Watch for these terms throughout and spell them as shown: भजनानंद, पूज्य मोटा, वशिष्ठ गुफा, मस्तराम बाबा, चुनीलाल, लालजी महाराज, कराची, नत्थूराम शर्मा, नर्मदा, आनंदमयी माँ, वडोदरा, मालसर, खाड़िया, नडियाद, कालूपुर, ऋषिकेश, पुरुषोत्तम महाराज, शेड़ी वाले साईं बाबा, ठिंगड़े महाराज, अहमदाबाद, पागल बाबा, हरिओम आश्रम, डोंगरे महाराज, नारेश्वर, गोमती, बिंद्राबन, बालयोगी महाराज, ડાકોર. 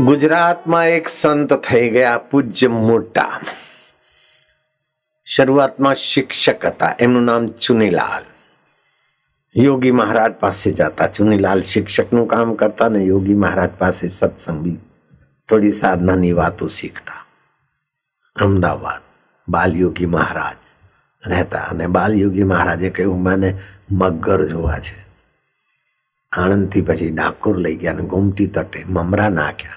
गुजरात में एक संत थी गया पूज्य मोटा। शुरुआत में शिक्षक था, एमनु नाम चुनीलाल। योगी महाराज पास जाता, चुनीलाल शिक्षक नु काम करता ने योगी महाराज पास सत्संगी थोड़ी साधना नी वातो सीखता। अहमदाबाद बालयोगी महाराज रहता अने बालयोगी महाराजे कह्युं मने मगर जोवा छे। आणंद थी पछी ડાકોર લઈ ગયા ને ગોમતી તટે મમરા નાખ્યા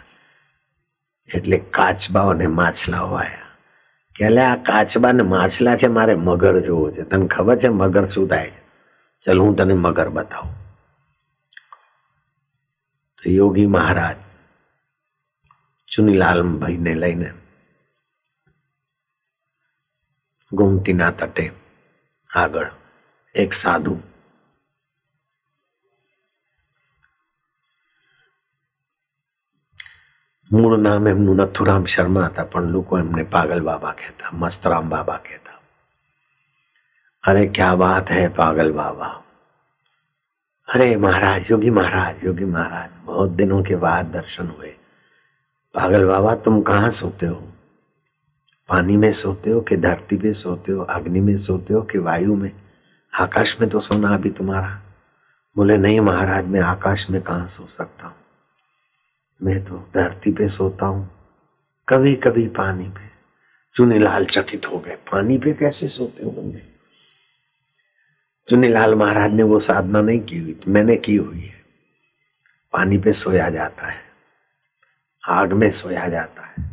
એટલે કાચબાઓ ને માછલાઓ આવ્યા કે લે આ કાચબા ને માછલા છે, મારે મગર જોવો છે, તને ખબર છે મગર શું થાય છે, चल हूं तने मगर बताऊं। तो योगी महाराज चुनीलाल भाई ने लईने गोमती ना तटे आगळ एक साधु मूल नाम एमनु नत्थूराम शर्मा था पण लोको एमने पागल बाबा कहता, मस्तराम बाबा कहता। अरे क्या बात है पागल बाबा, अरे महाराज योगी महाराज, योगी महाराज बहुत दिनों के बाद दर्शन हुए। पागल बाबा तुम कहाँ सोते हो? पानी में सोते हो कि धरती पे सोते हो, अग्नि में सोते हो कि वायु में? आकाश में तो सोना अभी तुम्हारा। बोले नहीं महाराज, मैं आकाश में कहाँ सो सकता हूँ, मैं तो धरती पे सोता हूँ, कभी कभी पानी पे। चुनीलाल चकित हो गए, पानी पे कैसे सोते हो तुम? चुनीलाल महाराज ने वो साधना नहीं की हुई, मैंने की हुई है। पानी पे सोया जाता है, आग में सोया जाता है,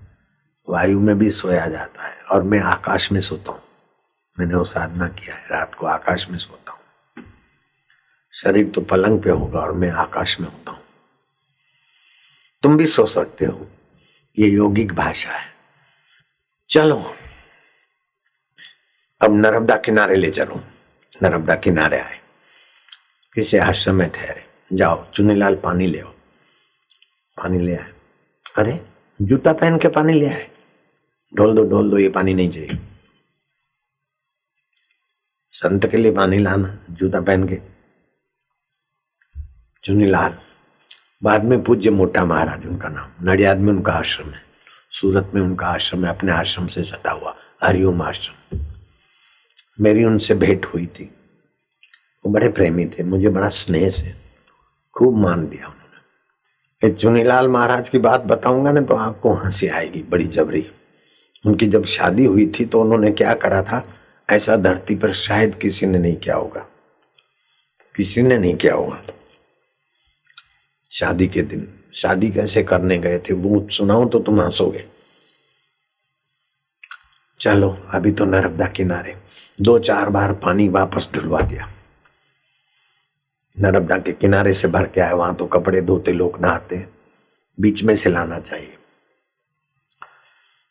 वायु में भी सोया जाता है, और मैं आकाश में सोता हूँ। मैंने वो साधना किया है, रात को आकाश में सोता हूँ। शरीर तो पलंग पे होगा और मैं आकाश में होता हूँ। तुम भी सो सकते हो, ये योगिक भाषा है। चलो अब नर्मदा किनारे ले चलो। नर्मदा किनारे आए, किसी आश्रम में ठहरे। जाओ चुनीलाल पानी ले आओ, पानी ले आए। अरे जूता पहन के पानी ले आए। ढोल दो ये पानी नहीं चाहिए। संत के लिए पानी लाना जूता पहन के। चुनीलाल बाद में पूज्य मोटा महाराज उनका नाम, नडियाद में उनका आश्रम है, सूरत में उनका आश्रम है, अपने आश्रम से सटा हुआ हरिओम आश्रम। मेरी उनसे भेंट हुई थी, वो बड़े प्रेमी थे, मुझे बड़ा स्नेह से खूब मान दिया उन्होंने। चुनीलाल महाराज की बात बताऊंगा ना तो आपको हंसी आएगी बड़ी जबरी। उनकी जब शादी हुई थी तो उन्होंने क्या करा था, ऐसा धरती पर शायद किसी ने नहीं किया होगा, किसी ने नहीं किया होगा। शादी के दिन शादी कैसे करने गए थे वो सुनाऊं तो तुम हंसोगे। चलो अभी तो नर्मदा किनारे, 2-4 बार पानी वापस ढुलवा दिया। नर्मदा के किनारे से भर के आए, वहां तो कपड़े धोते लोग नहाते, बीच में से लाना चाहिए।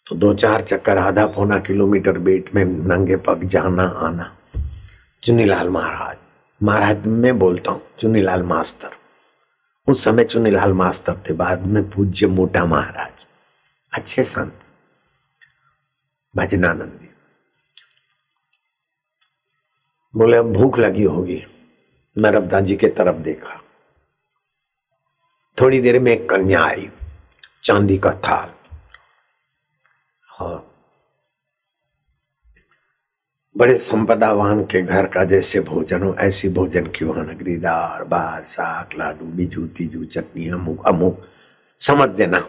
तो 2-4 चक्कर, आधा पौना किलोमीटर बेट में नंगे पग जाना आना। चुनीलाल महाराज मैं बोलता हूँ चुनीलाल मास्तर, उस समय चुनीलाल मास्तर थे, बाद में पूज्य मोटा महाराज, अच्छे संत भजनानंद। बोले अब भूख लगी होगी, नर्मदा जी के तरफ देखा। थोड़ी देर में एक कन्या आई, चांदी का थाल, हाँ बड़े संपदावान के घर का जैसे भोजन हो ऐसी भोजन की वहां नगरी। दाल भात शाक लाडू बीजू तीजू चटनी अमुक अमुक, समझ देना,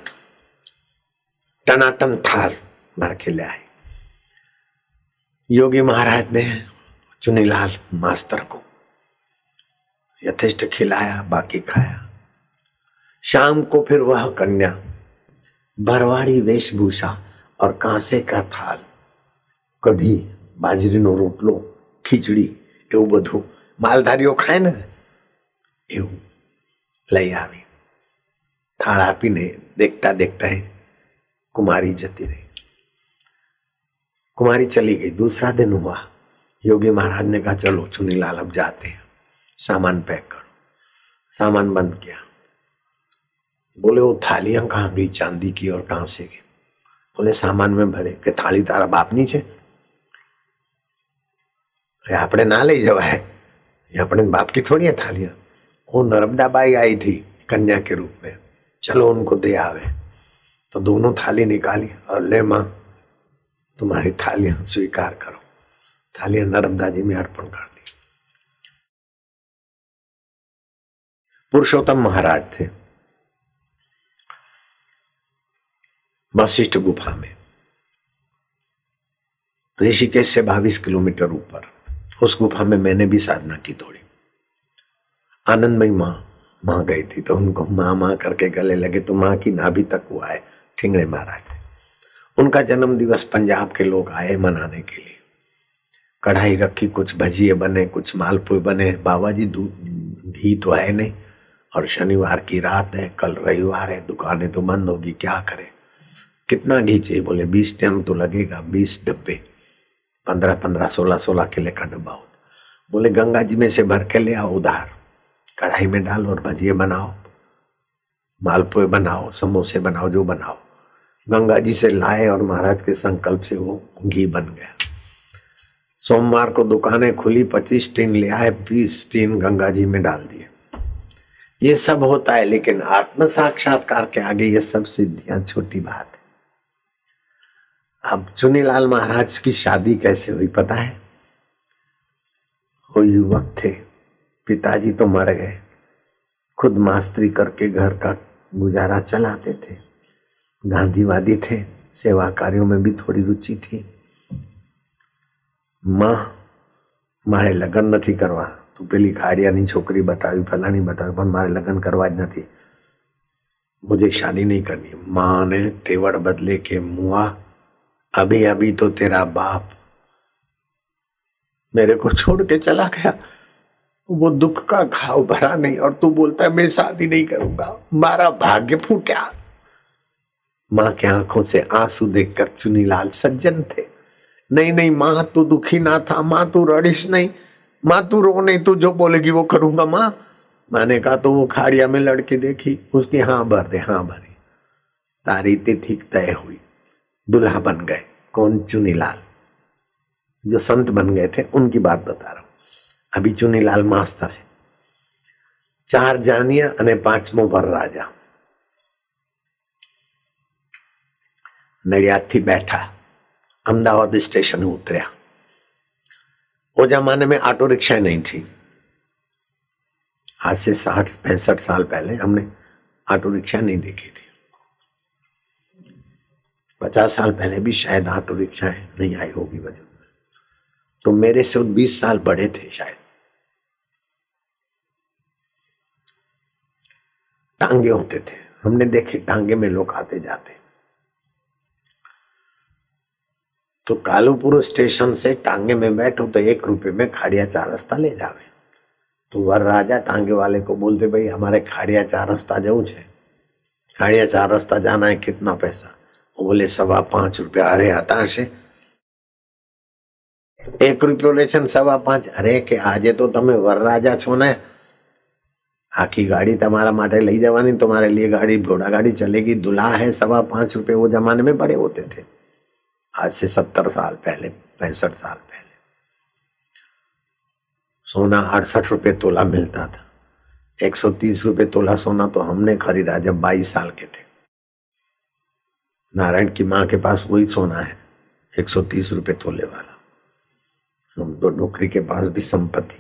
टनाटन थाल भर के ले आई। योगी महाराज ने चुनीलाल मास्तर को यथेष्ट खिलाया, बाकी खाया। शाम को फिर वह कन्या भरवाड़ी वेशभूषा और कांसे का थाल, कढ़ी बाजरीनो रोटलो खीचड़ी एवं बधु मालधारीओ खाए ने एवं लई आवी। थाल आपीने देखता देखता ही कुमारी जती रही। कुमारी चली गई। दूसरा दिन हुआ, योगी महाराज ने कहा चलो चुनीलाल अब जाते हैं, सामान पैक करो। सामान बंद किया। बोले वो थालियां कहाँ गई चांदी की और कांसे की? बोले सामान में भरे के थाली तारा बापनी छे, आपने ना ले जवाए, अपने बाप की थोड़ी है थालियां। वो नर्मदा बाई आई थी कन्या के रूप में, चलो उनको दे आवे। तो दोनों थाली निकाली और ले माँ तुम्हारी थालियां स्वीकार करो। थालियां नर्मदा जी में अर्पण कर दी। पुरुषोत्तम महाराज थे वशिष्ठ गुफा में, ऋषिकेश से 22 किलोमीटर ऊपर। उस गुफा में मैंने भी साधना की थोड़ी। आनंदमयी माँ गई थी तो उनको माँ माँ करके गले लगे तो माँ की नाभि तक हुआ है। ठिंगड़े महाराज, उनका जन्म दिवस पंजाब के लोग आए मनाने के लिए। कढ़ाई रखी, कुछ भजिए बने, कुछ मालपुए बने। बाबा जी घी तो है नहीं और शनिवार की रात है, कल रविवार है, दुकानें तो बंद होगी, क्या करें, कितना घी चाहिए? बोले 20 टन तो लगेगा, 20 डब्बे, 15-15, 16-16 किले का डब्बा हो। बोले गंगा जी में से भर के ले आओ उधार, कढ़ाई में डालो और भजिए बनाओ, मालपुए बनाओ, समोसे बनाओ, जो बनाओ। गंगा जी से लाए और महाराज के संकल्प से वो घी बन गया। सोमवार को दुकानें खुली, 25 टीन ले आए, 20 टीन गंगा जी में डाल दिए। ये सब होता है, लेकिन आत्म साक्षात्कार के आगे ये सब सिद्धियां छोटी बात है। अब चुनीलाल महाराज की शादी कैसे हुई पता है? वो युवक थे, पिताजी तो मर गए, खुद मास्त्री करके घर का गुजारा चलाते थे, गांधीवादी थे, सेवा कार्यों में भी थोड़ी रुचि थी। माँ મારે લગ્ન નથી કરવા, તું પેલી ખાડિયાની છોકરી બતાવી, ફલાણી બતાવી, પણ મારે લગ્ન કરવા જ નથી, મુજે शादी नहीं करनी। माँ ने तेवड़ बदले के मुआ, अभी अभी तो तेरा बाप मेरे को छोड़ के चला गया, वो दुख का घाव भरा नहीं और तू बोलता है मैं शादी नहीं करूंगा, मारा भाग्य फूटा। माँ के आंखों से आंसू देखकर चुनीलाल सज्जन थे। नहीं नहीं माँ, तू दुखी ना था, माँ तू रड़िश नहीं, माँ तू रो नहीं, तू जो बोलेगी वो करूंगा माँ। मैंने कहा तो वो खाड़िया में लड़की देखी उसकी, हाँ भर दे, हाँ भरी। तारी तिथि तय हुई, दुल्हा बन गए। कौन? चुनीलाल, जो संत बन गए थे, उनकी बात बता रहा हूँ। अभी चुनीलाल मास्टर है। 4 जानिया अने 5मो वर राजा नड़ियाद थी बैठा। अहमदाबाद स्टेशन उतर्या। वो जमाने में ऑटो रिक्शा नहीं थी, आज से 60-65 साल पहले हमने ऑटो रिक्शा नहीं देखी थी, 50 साल पहले भी शायद ऑटो रिक्शा नहीं आई होगी वजूद में। तो मेरे से 20 साल बड़े थे शायद। टांगे होते थे, हमने देखे टांगे में लोग आते जाते। तो कालूपुर स्टेशन से टांगे में बैठो तो 1 रुपये में खाड़िया 4 रस्ता ले जावे। तो वर राजा टांगे वाले को बोलते, भाई हमारे खाड़िया 4 रस्ता जाऊं छे, खाड़िया 4 रस्ता जाना है, कितना पैसा? वो बोले 5.25 रुपया। अरे आता से 1 रुपयो ले छे 5.25। अरे के आजे तो तमे वर राजा छो ने, आखी गाड़ी तमारा माटे लई जवानी, तुम्हारे लिए गाड़ी घोड़ा गाड़ी चलेगी, दुल्हा है, 5.25 रुपये वो जमाने में बड़े होते थे, आज से 70 साल पहले, 65 साल पहले। सोना 68 रुपये तोला मिलता था, 130 रुपये तोला सोना तो हमने खरीदा जब 22 साल के थे। नारायण की माँ के पास वही सोना है, 130 रुपये तोले वाला। हम तो नौकरी के पास भी संपत्ति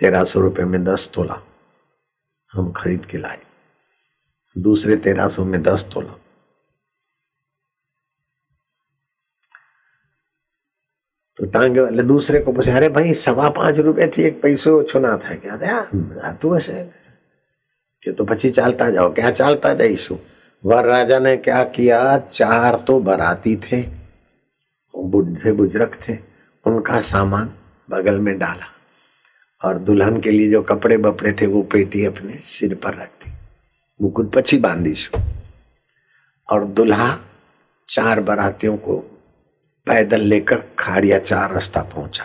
1300 रुपये में 10 तोला हम खरीद के लाए, दूसरे 1300 में 10 तोला। तो टांगे वाले दूसरे को पूछे, अरे भाई 5.25 रुपये थी, 1 पैसो छुना था क्या? धातु है कि तो पची चालता जाओ, क्या चालता जाइसू। वर राजा ने क्या किया, 4 तो बराती थे, बुढ़े बुजुर्ग थे, उनका सामान बगल में डाला और दुल्हन के लिए जो कपड़े बपड़े थे वो पेटी अपने सिर पर रख दी, मुकुट पची बांधीशू। और दुल्हा 4 बरातियों को पैदल लेकर खाड़िया 4 रस्ता पहुंचा।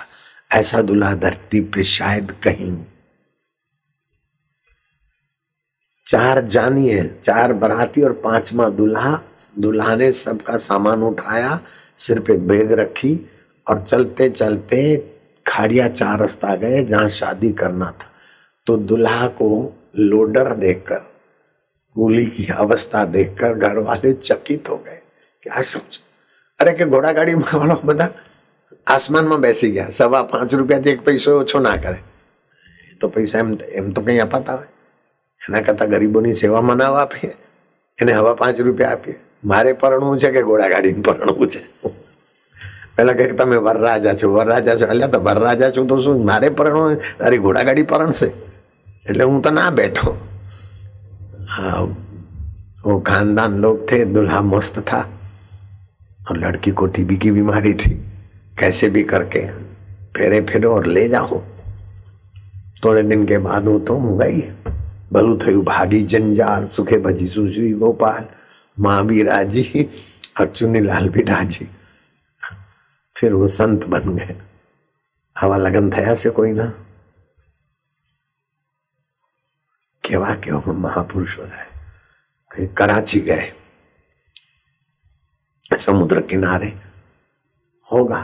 ऐसा दुल्हा धरती पे शायद कहीं। 4 जानिए, 4 बराती और 5वां दुल्हा। दुल्हा ने सबका सामान उठाया, सिर पे बैग रखी और चलते चलते खाड़िया 4 रस्ता गए जहां शादी करना था। तो दुल्हा को लोडर देकर मूली की अवस्था देखकर घर वाले चकित हो गए। क्या सोच, अरे के घोड़ा गाड़ी वालों बता आसमान में बेसी गया, सवा 5 रुपया एक पैसो ओछो ना करे। तो पैसा एम तो कहीं अपाता है, एना करता गरीबों की सेवा में ना आपे, एने हवा 5 रुपया आपे। मारे परणव है कि घोड़ा गाड़ी परणव है? पहला कहे ते वरराजा छो, वरराजा छो। अल्ला तो वरराजा छो तो शू मारे परण्व, तारी घोड़ा गाड़ी परण से एट्ले हूँ तो ना बैठो। हाँ, वो खानदान लोग थे, दुल्हा मस्त था और लड़की को टीबी की बीमारी थी। कैसे भी करके फेरे फेरो और ले जाओ। थोड़े दिन के बाद वो तो गई, भलू थयू भारी जंजाल, सुखे भजी सुसुई गोपाल, माँ भी राजी और चुनीलाल भी राजी। फिर वो संत बन गए। हवा लगन थया से कोई ना केवा के महापुरुष हो जाए। कराची गए, समुद्र किनारे होगा,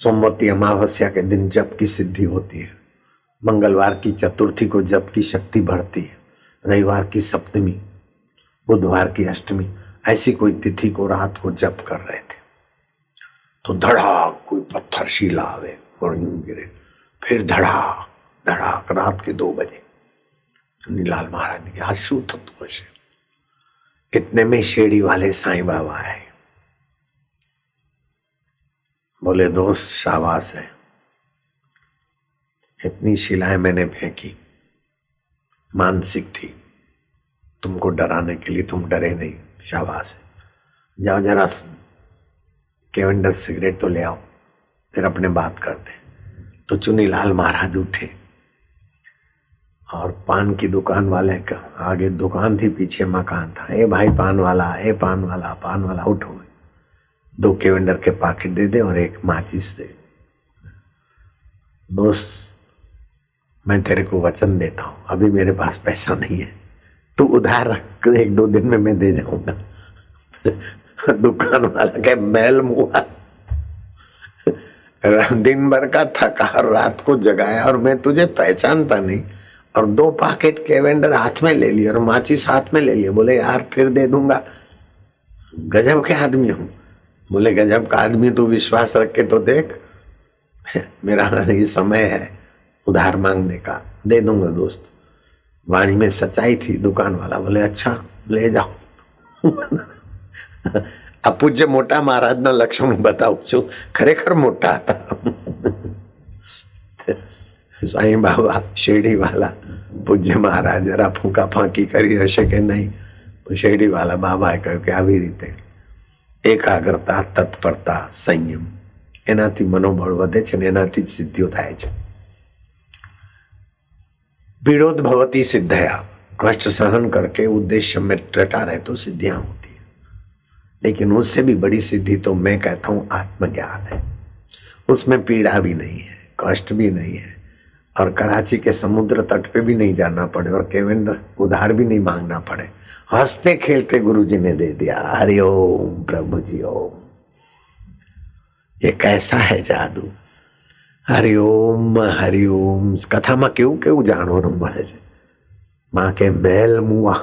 सोमवती अमावस्या के दिन जप की सिद्धि होती है, मंगलवार की चतुर्थी को जप की शक्ति बढ़ती है, रविवार की सप्तमी, बुधवार की अष्टमी, ऐसी कोई तिथि को रात को जप कर रहे थे तो धड़ाक कोई पत्थर शिला आवे और यूं गिरे, फिर धड़ाक धड़ाक। रात के 2 बजे चुनीलाल महाराज ने आज शू थतुं हशे। इतने में शेड़ी वाले साईं बाबा आए, बोले दोस्त शाबाश है, इतनी शिलाएं मैंने फेंकी, मानसिक थी तुमको डराने के लिए, तुम डरे नहीं, शाबाश है। जाओ जरा कैवेंडर सिगरेट तो ले आओ, फिर अपने बात करते। तो चुनीलाल महाराज उठे और पान की दुकान वाले का आगे दुकान थी, पीछे मकान था। ए भाई पान वाला, ए पान वाला, पान वाला उठो, 2 कैलेंडर के पैकेट दे दे और एक माचिस दे। दोस्त मैं तेरे को वचन देता हूँ, अभी मेरे पास पैसा नहीं है, तू उधार रख, 1-2 दिन में मैं दे जाऊंगा। दुकान वाला के बैल मुआ, दिन भर का थका, रात को जगाया और मैं तुझे पहचानता नहीं, और 2 पैकेट कैलेंडर हाथ में ले लिया और माचिस हाथ में ले लिया। बोले यार फिर दे दूंगा, गजब के आदमी हूँ। बोले गजब का आदमी तू, विश्वास रख के तो देख, मेरा ये समय है उधार मांगने का, दे दूंगा दोस्त। वाणी में सच्चाई थी। दुकान वाला बोले अच्छा ले जाओ। अब पूज्य मोटा महाराज ना लक्षण बताऊ छू, खरेखर मोटा था। साईं बाबा शेड़ी वाला पूज्य महाराज जरा फूंका फांकी करी हशे के नहीं। शेड़ी वाला बाबाए कह्यु के આવી રીતે एकाग्रता, तत्परता, संयम एनाथी मनोबल वधे छे ने एनाथी ज सिद्धिओ थाय छे। विरोध भवती सिद्धया, कष्ट सहन करके उद्देश्य में डटा रहे तो सिद्धियां होती है। लेकिन उससे भी बड़ी सिद्धि तो मैं कहता हूँ आत्मज्ञान है। उसमें पीड़ा भी नहीं है, कष्ट भी नहीं है, और कराची के समुद्र तट पे भी नहीं जाना पड़े और कैलेंडर उधार भी नहीं मांगना पड़े। हंसते खेलते गुरुजी ने दे दिया। हरिओम प्रभु जी ओम। ये कैसा है जादू। हरिओम हरिओम कथा में केव केव जाणवानु मळे छे। मां के मेल मुआ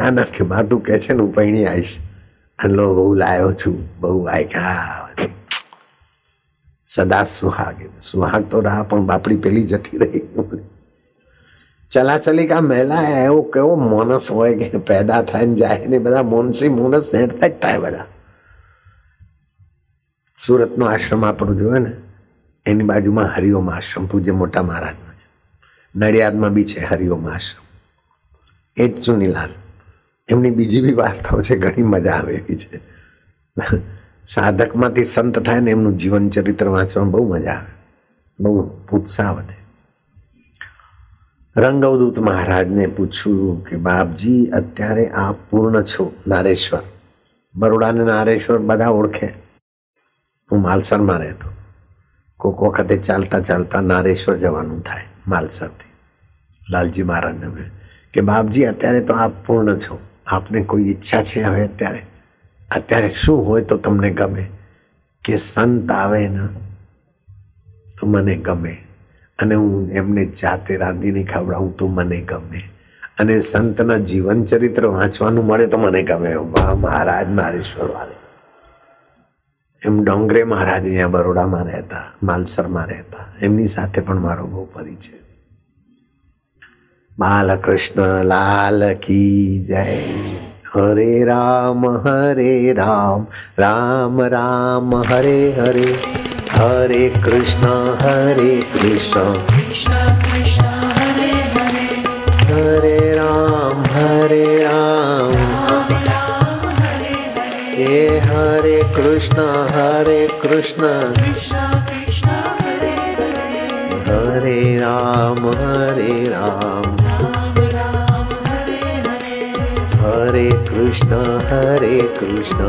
नाना के मातु कहे छे नु पईणी आईश अनलो बहु लायो छु बहु आई का सदा सुहाग। सुहाग तो रहा पर बापड़ी पेली जती रही। चला चली का मेला है एवो केवो मोनस होय के पैदा थाईने जाय ने बधा मोनसी मोनस हेठता ज थाय बधा। सूरतनो आश्रम आपणो जोयो ने एनी बाजुमां हरिओम आश्रम पूज्य मोटा महाराजनो छे। नडियादमां बी छे हरिओम आश्रम। ए चुनीलाल एमनी बीजी बी वार्ताओ छे, घणी मजा आवे एवी छे। साधक मांथी संत थाय ने एमनुं जीवन चरित्र वांचवामां बहु मजा आवे, बहु उत्साह वधे। रंगवदूत महाराज ने पूछ्यु के बापजी अत्यारे आप पूर्ण छो। नारेश्वर बरोड़ा ने नारेश्वर बधा ओळखे। हूँ मालसर में रहतो, कोक वखते चालता चालता नारेश्वर जवानुं थाय मालसर थी। लालजी महाराज ने के बापजी अत्यारे तो आप पूर्ण छो, आपने कोई इच्छा छे हवे अत्यारे? अत्यारे शुं होय तो तमने गमे? के संत आवे ना तो मने गमे, अने हूँ एमने जाते रांधीने खवड़ाऊँ तो मने गमे, અને સંતના જીવન ચરિત્ર વાંચવાનું મળે તો મને ગમે. વાહ, મહારાજ નારેશ્વર વાલે. એમ ડોંગરે મહારાજ અહીંયા બરોડામાં રહેતા, માલસરમાં રહેતા, એમની સાથે પણ મારો બહુ પરિચય. બાલકૃષ્ણ લાલ કી જય. હરે રામ રામ રામ હરે હરે, હરે કૃષ્ણ કૃષ્ણ કૃષ્ણ હરે હરે, હરે રામ હરે રામ હરે હરે, હરે કૃષ્ણ કૃષ્ણ હરે હરે, હરે રામ हरे कृष्णा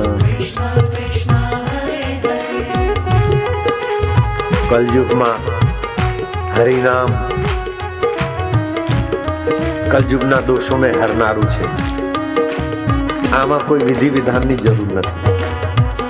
कलयुग मां हरिनाम कलयुगना दोषों में हरनारू छे. आमा कोई विधि विधान की जरूर नहीं.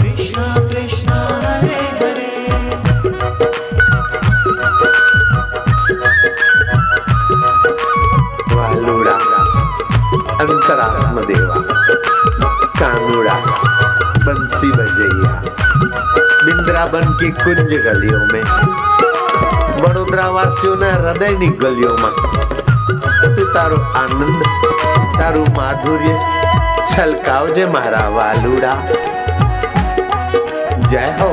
कृष्णा हरे हरे. वालूड़ा अंतरात्मा देवा, कानूड़ा बंसी बजैया, बिंद्राबन की कुंज गलियों में, वडोदरा वासियों ने हृदय की गलियों में तू तारो आनंद, तारू माधुर्य छलकावजे मारा वालूड़ा. जय हो.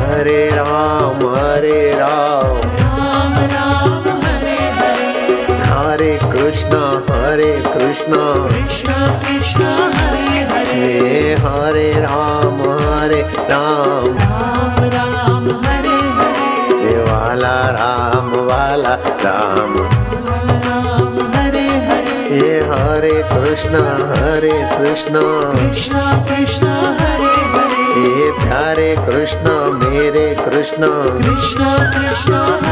हरे राम हरे राम हरे कृष्णा हरे राम वाला राम हरे कृष्णा कृष्णा हरे हरे, हे प्यारे कृष्णा मेरे कृष्णा कृष्णा कृष्णा